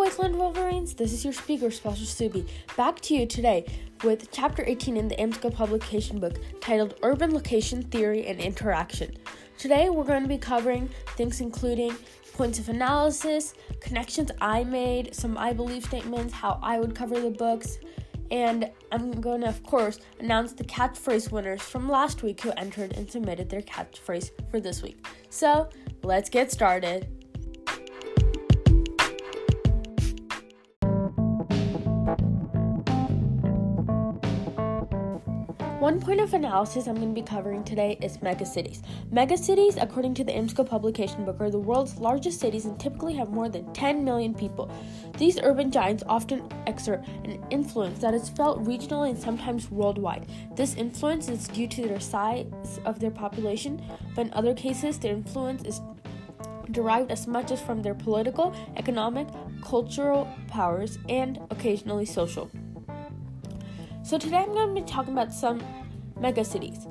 Wasteland Wolverines, this is your speaker, Sponsor Subi, back to you today with Chapter 18 in the AMSCO publication book titled Urban Location, Theory, and Interaction. Today we're going to be covering things including points of analysis, connections I made, some I believe statements, how I would cover the books, and I'm going to, of course, announce the catchphrase winners from last week who entered and submitted their catchphrase for this week. So, let's get started. One point of analysis I'm going to be covering today is megacities. Megacities, according to the AMSCO publication book, are the world's largest cities and typically have more than 10 million people. These urban giants often exert an influence that is felt regionally and sometimes worldwide. This influence is due to the size of their population, but in other cases, their influence is derived as much as from their political, economic, cultural powers, and occasionally social. So today I'm going to be talking about some megacities.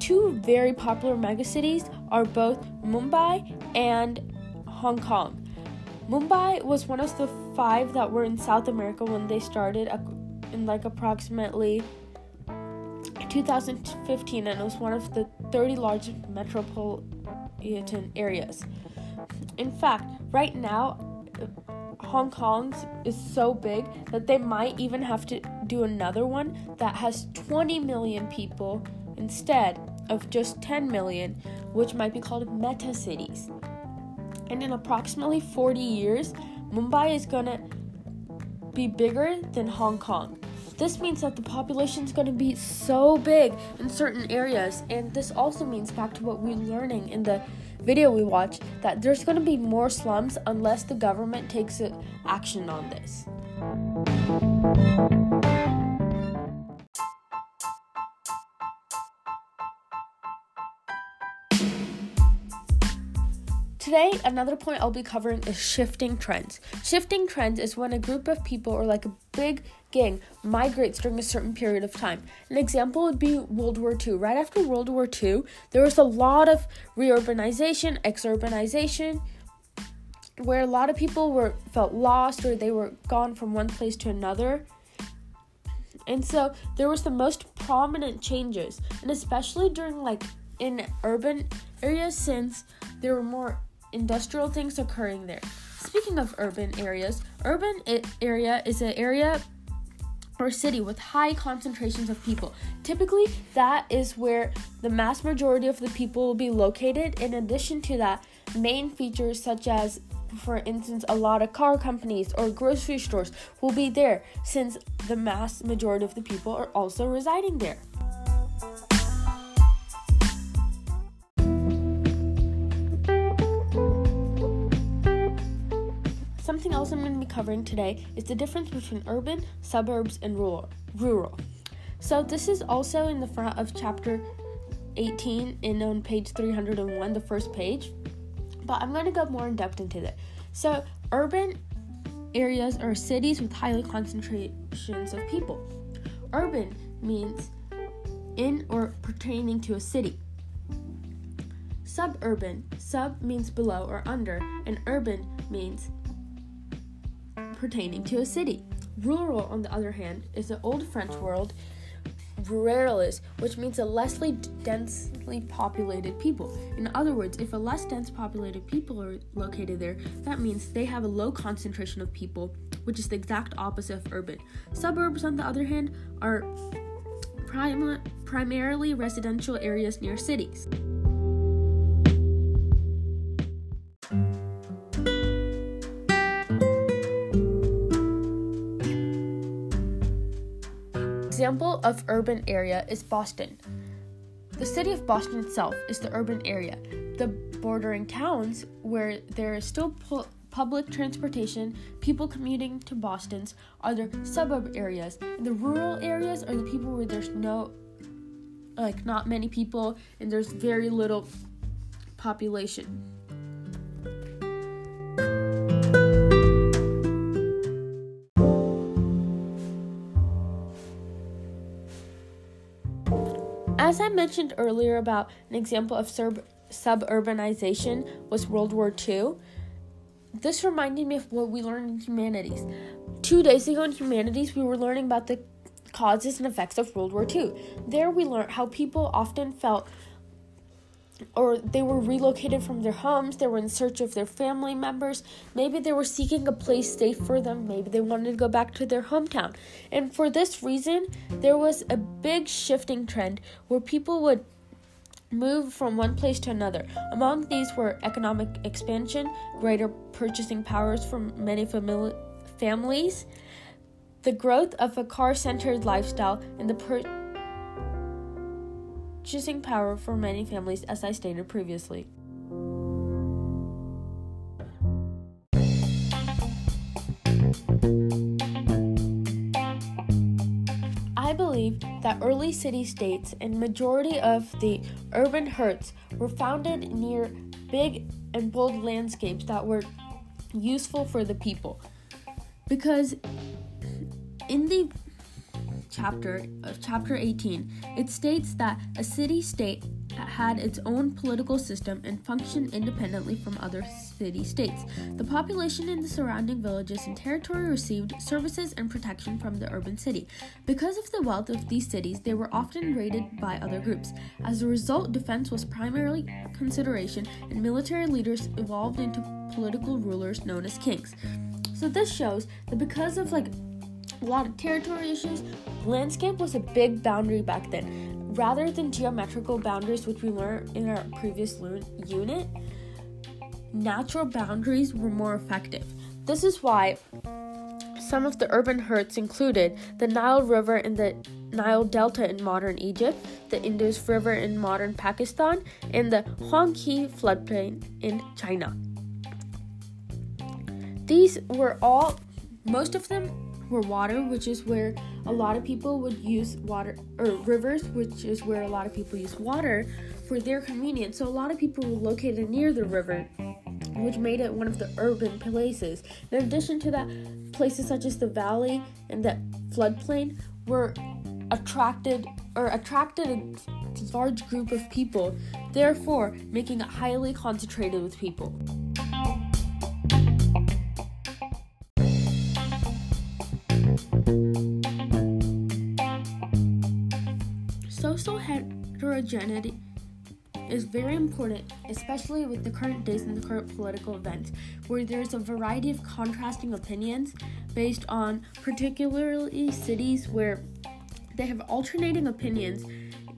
Two very popular megacities are both Mumbai and Hong Kong. Mumbai was one of the five that were in South America when they started in approximately 2015, and it was one of the 30 largest metropolitan areas. In fact, right now, Hong Kong's is so big that they might even have to do another one that has 20 million people instead of just 10 million, which might be called meta cities. And in approximately 40 years, Mumbai is gonna be bigger than Hong Kong. This means that the population is going to be so big in certain areas, and this also means, back to what we're learning in the video we watched, that there's going to be more slums unless the government takes action on this. Today, another point I'll be covering is shifting trends. Shifting trends is when a group of people or a big gang migrates during a certain period of time. An example would be World War II. Right after World War II, there was a lot of reurbanization, exurbanization, where a lot of people felt lost or they were gone from one place to another. And so there was the most prominent changes, and especially during in urban areas since there were more industrial things occurring there. Speaking of urban areas, urban area is an area or city with high concentrations of people. Typically, that is where the mass majority of the people will be located. In addition to that, main features such as, for instance, a lot of car companies or grocery stores will be there since the mass majority of the people are also residing there. Something else I'm going to be covering today is the difference between urban, suburbs, and rural. So this is also in the front of chapter 18 and on page 301, the first page. But I'm going to go more in depth into that. So urban areas are cities with highly concentrations of people. Urban means in or pertaining to a city. Suburban, sub means below or under, and urban means pertaining to a city. Rural, on the other hand, is the old French word ruralis, which means a less densely populated people. In other words, if a less dense populated people are located there, that means they have a low concentration of people, which is the exact opposite of urban. Suburbs, on the other hand, are primarily residential areas near cities. Example of urban area is Boston. The city of Boston itself is the urban area. The bordering towns, where there is still public transportation, people commuting to Boston's, are the suburb areas. And the rural areas are the people where there's not many people and there's very little population. As I mentioned earlier about an example of suburbanization was World War II, This reminded me of what we learned in humanities. 2 days ago in humanities, we were learning about the causes and effects of World War II. There we learned how people often felt, or they were relocated from their homes, they were in search of their family members, maybe they were seeking a place safe for them, maybe they wanted to go back to their hometown. And for this reason, there was a big shifting trend where people would move from one place to another. Among these were economic expansion, greater purchasing powers for many families, the growth of a car-centered lifestyle, and the purchasing power for many families, as I stated previously. I believe that early city-states and majority of the urban herds were founded near big and bold landscapes that were useful for the people. Because in the chapter 18, it states that a city-state had its own political system and functioned independently from other city-states. The population in the surrounding villages and territory received services and protection from the urban city. Because of the wealth of these cities, they were often raided by other groups. As a result, defense was primary consideration, and military leaders evolved into political rulers known as kings. So this shows that because of a lot of territory issues, landscape was a big boundary back then. Rather than geometrical boundaries, which we learned in our previous unit, natural boundaries were more effective. This is why some of the urban herds included the Nile River and the Nile Delta in modern Egypt, the Indus River in modern Pakistan, and the Huang He floodplain in China. Most of them were water, which is where a lot of people would use water, or rivers, which is where a lot of people use water for their convenience. So a lot of people were located near the river, which made it one of the urban places. In addition to that, places such as the valley and the floodplain were attracted a large group of people, therefore making it highly concentrated with people. Social heterogeneity is very important, especially with the current days and the current political events, where there's a variety of contrasting opinions based on particularly cities where they have alternating opinions,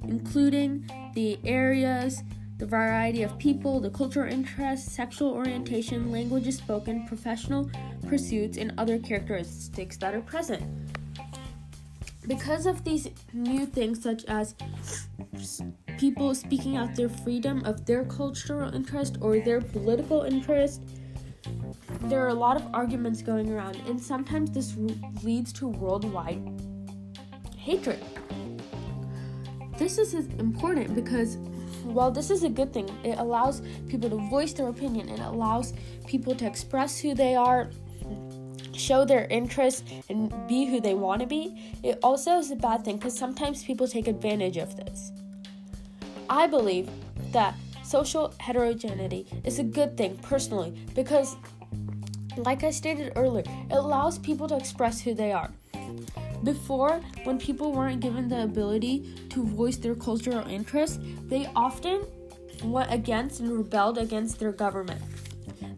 including the areas, the variety of people, the cultural interests, sexual orientation, languages spoken, professional pursuits, and other characteristics that are present. Because of these new things, such as people speaking out their freedom of their cultural interest or their political interest, there are a lot of arguments going around, and sometimes this leads to worldwide hatred. This is important because, while this is a good thing, it allows people to voice their opinion, and it allows people to express who they are, show their interests, and be who they want to be. It also is a bad thing because sometimes people take advantage of this. I believe that social heterogeneity is a good thing personally because, like I stated earlier, it allows people to express who they are. Before, when people weren't given the ability to voice their cultural interests, they often went against and rebelled against their government.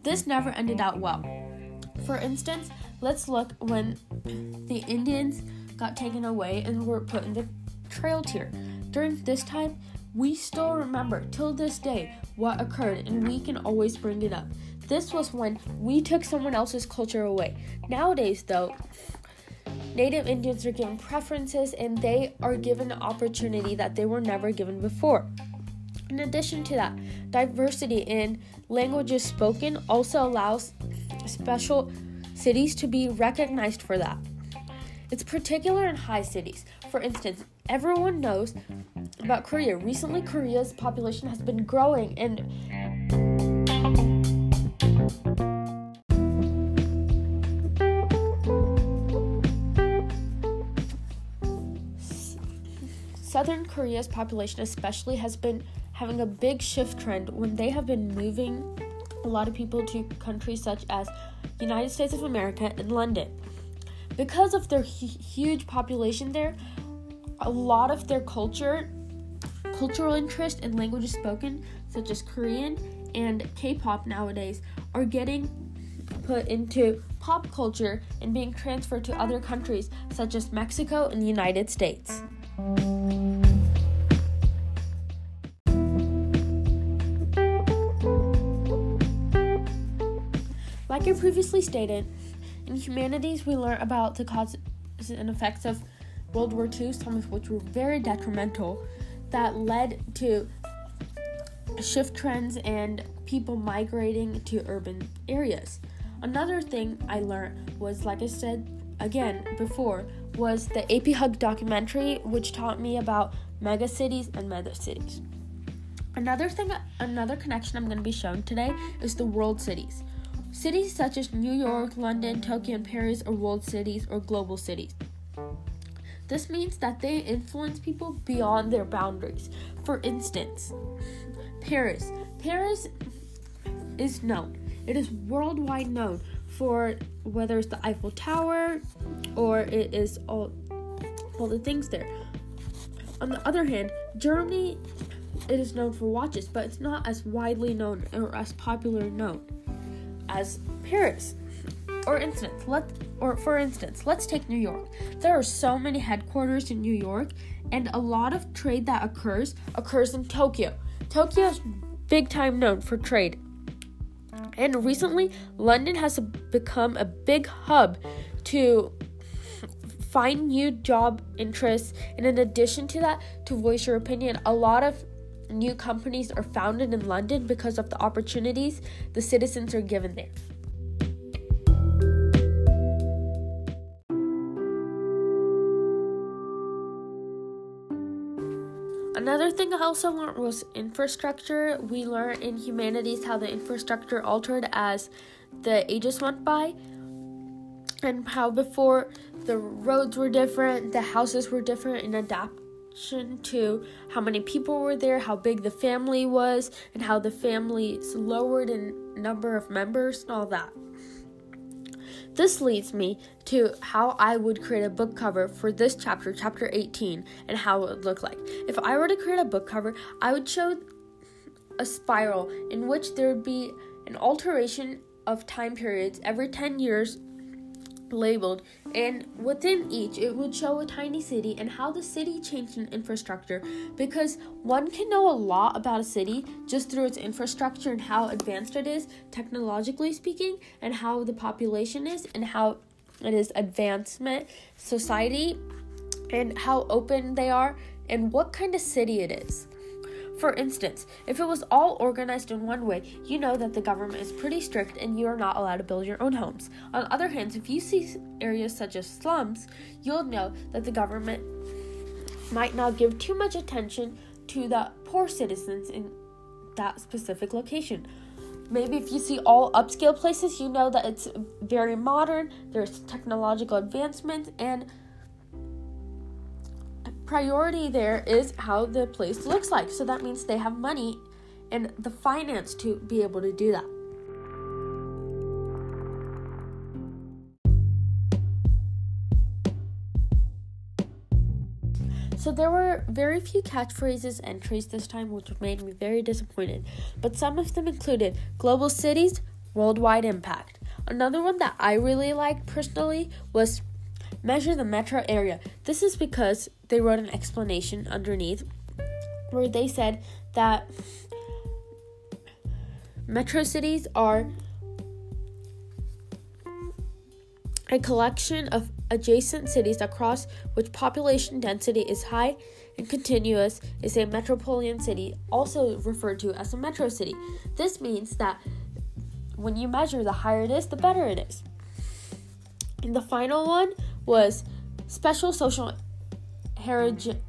This never ended out well. For instance, let's look when the Indians got taken away and were put in the trail tier. During this time, we still remember till this day what occurred, and we can always bring it up. This was when we took someone else's culture away. Nowadays, though, Native Indians are given preferences, and they are given the opportunity that they were never given before. In addition to that, diversity in languages spoken also allows special cities to be recognized for that. It's particular in high cities. For instance, everyone knows about Korea. Recently, Korea's population has been growing, and Southern Korea's population especially has been having a big shift trend when they have been moving a lot of people to countries such as United States of America and London. Because of their huge population there, a lot of their cultural interest and languages spoken, such as Korean and K-pop nowadays, are getting put into pop culture and being transferred to other countries such as Mexico and the United States. Like I previously stated, in humanities we learn about the causes and effects of World War II, some of which were very detrimental, that led to shift trends and people migrating to urban areas. Another thing I learned was, like I said again before, was the AP Hug documentary, which taught me about megacities and metro cities. Another connection I'm going to be shown today is the world cities. Cities such as New York, London, Tokyo, and Paris are world cities or global cities. This means that they influence people beyond their boundaries. For instance, Paris. Paris is known. It is worldwide known for whether it's the Eiffel Tower or it is all the things there. On the other hand, Germany, it is known for watches, but it's not as widely known or as popular known as Paris. For instance, let's take New York. There are so many headquarters in New York, and a lot of trade that occurs in Tokyo. Tokyo is big time known for trade. And recently, London has become a big hub to find new job interests. And in addition to that, to voice your opinion, a lot of new companies are founded in London because of the opportunities the citizens are given there. Another thing I also learned was infrastructure. We learned in humanities how the infrastructure altered as the ages went by, and how before the roads were different, the houses were different in adaptation to how many people were there, how big the family was, and how the families lowered in number of members and all that. This leads me to how I would create a book cover for this chapter, chapter 18, and how it would look like. If I were to create a book cover, I would show a spiral in which there would be an alteration of time periods every 10 years labeled, and within each, it would show a tiny city and how the city changed in infrastructure, because one can know a lot about a city just through its infrastructure and how advanced it is, technologically speaking, and how the population is, and how it is advancement society, and how open they are, and what kind of city it is. For instance, if it was all organized in one way, you know that the government is pretty strict and you are not allowed to build your own homes. On the other hand, if you see areas such as slums, you'll know that the government might not give too much attention to the poor citizens in that specific location. Maybe if you see all upscale places, you know that it's very modern, there's technological advancements, and priority there is how the place looks like. So that means they have money and the finance to be able to do that. So there were very few catchphrases entries this time, which made me very disappointed, but some of them included global cities, worldwide impact. Another one that I really liked personally was measure the metro area. This is because they wrote an explanation underneath where they said that metro cities are a collection of adjacent cities across which population density is high and continuous is a metropolitan city, also referred to as a metro city. This means that when you measure, the higher it is, the better it is. And the final one was special social heterogeneity.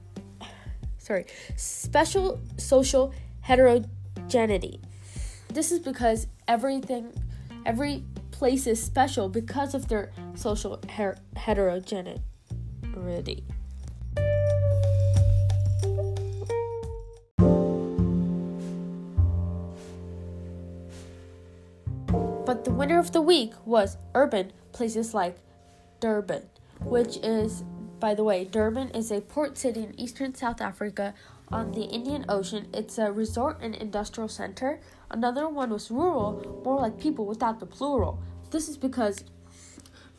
This is because every place is special because of their social heterogeneity. But the winner of the week was urban places like Durban, which is, by the way, Durban is a port city in eastern South Africa on the Indian Ocean. It's a resort and industrial center. Another one was rural, more like people without the plural. This is because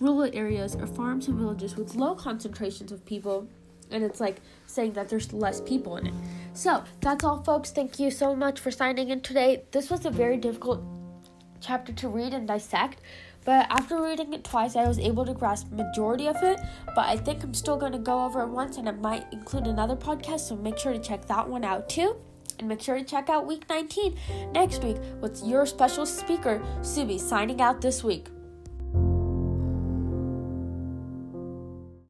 rural areas are farms and villages with low concentrations of people, and it's like saying that there's less people in it. So that's all, folks. Thank you so much for signing in today. This was a very difficult chapter to read and dissect, but after reading it twice, I was able to grasp majority of it, but I think I'm still going to go over it once, and I might include another podcast, so make sure to check that one out too. And make sure to check out week 19 next week with your special speaker, Subi, signing out this week.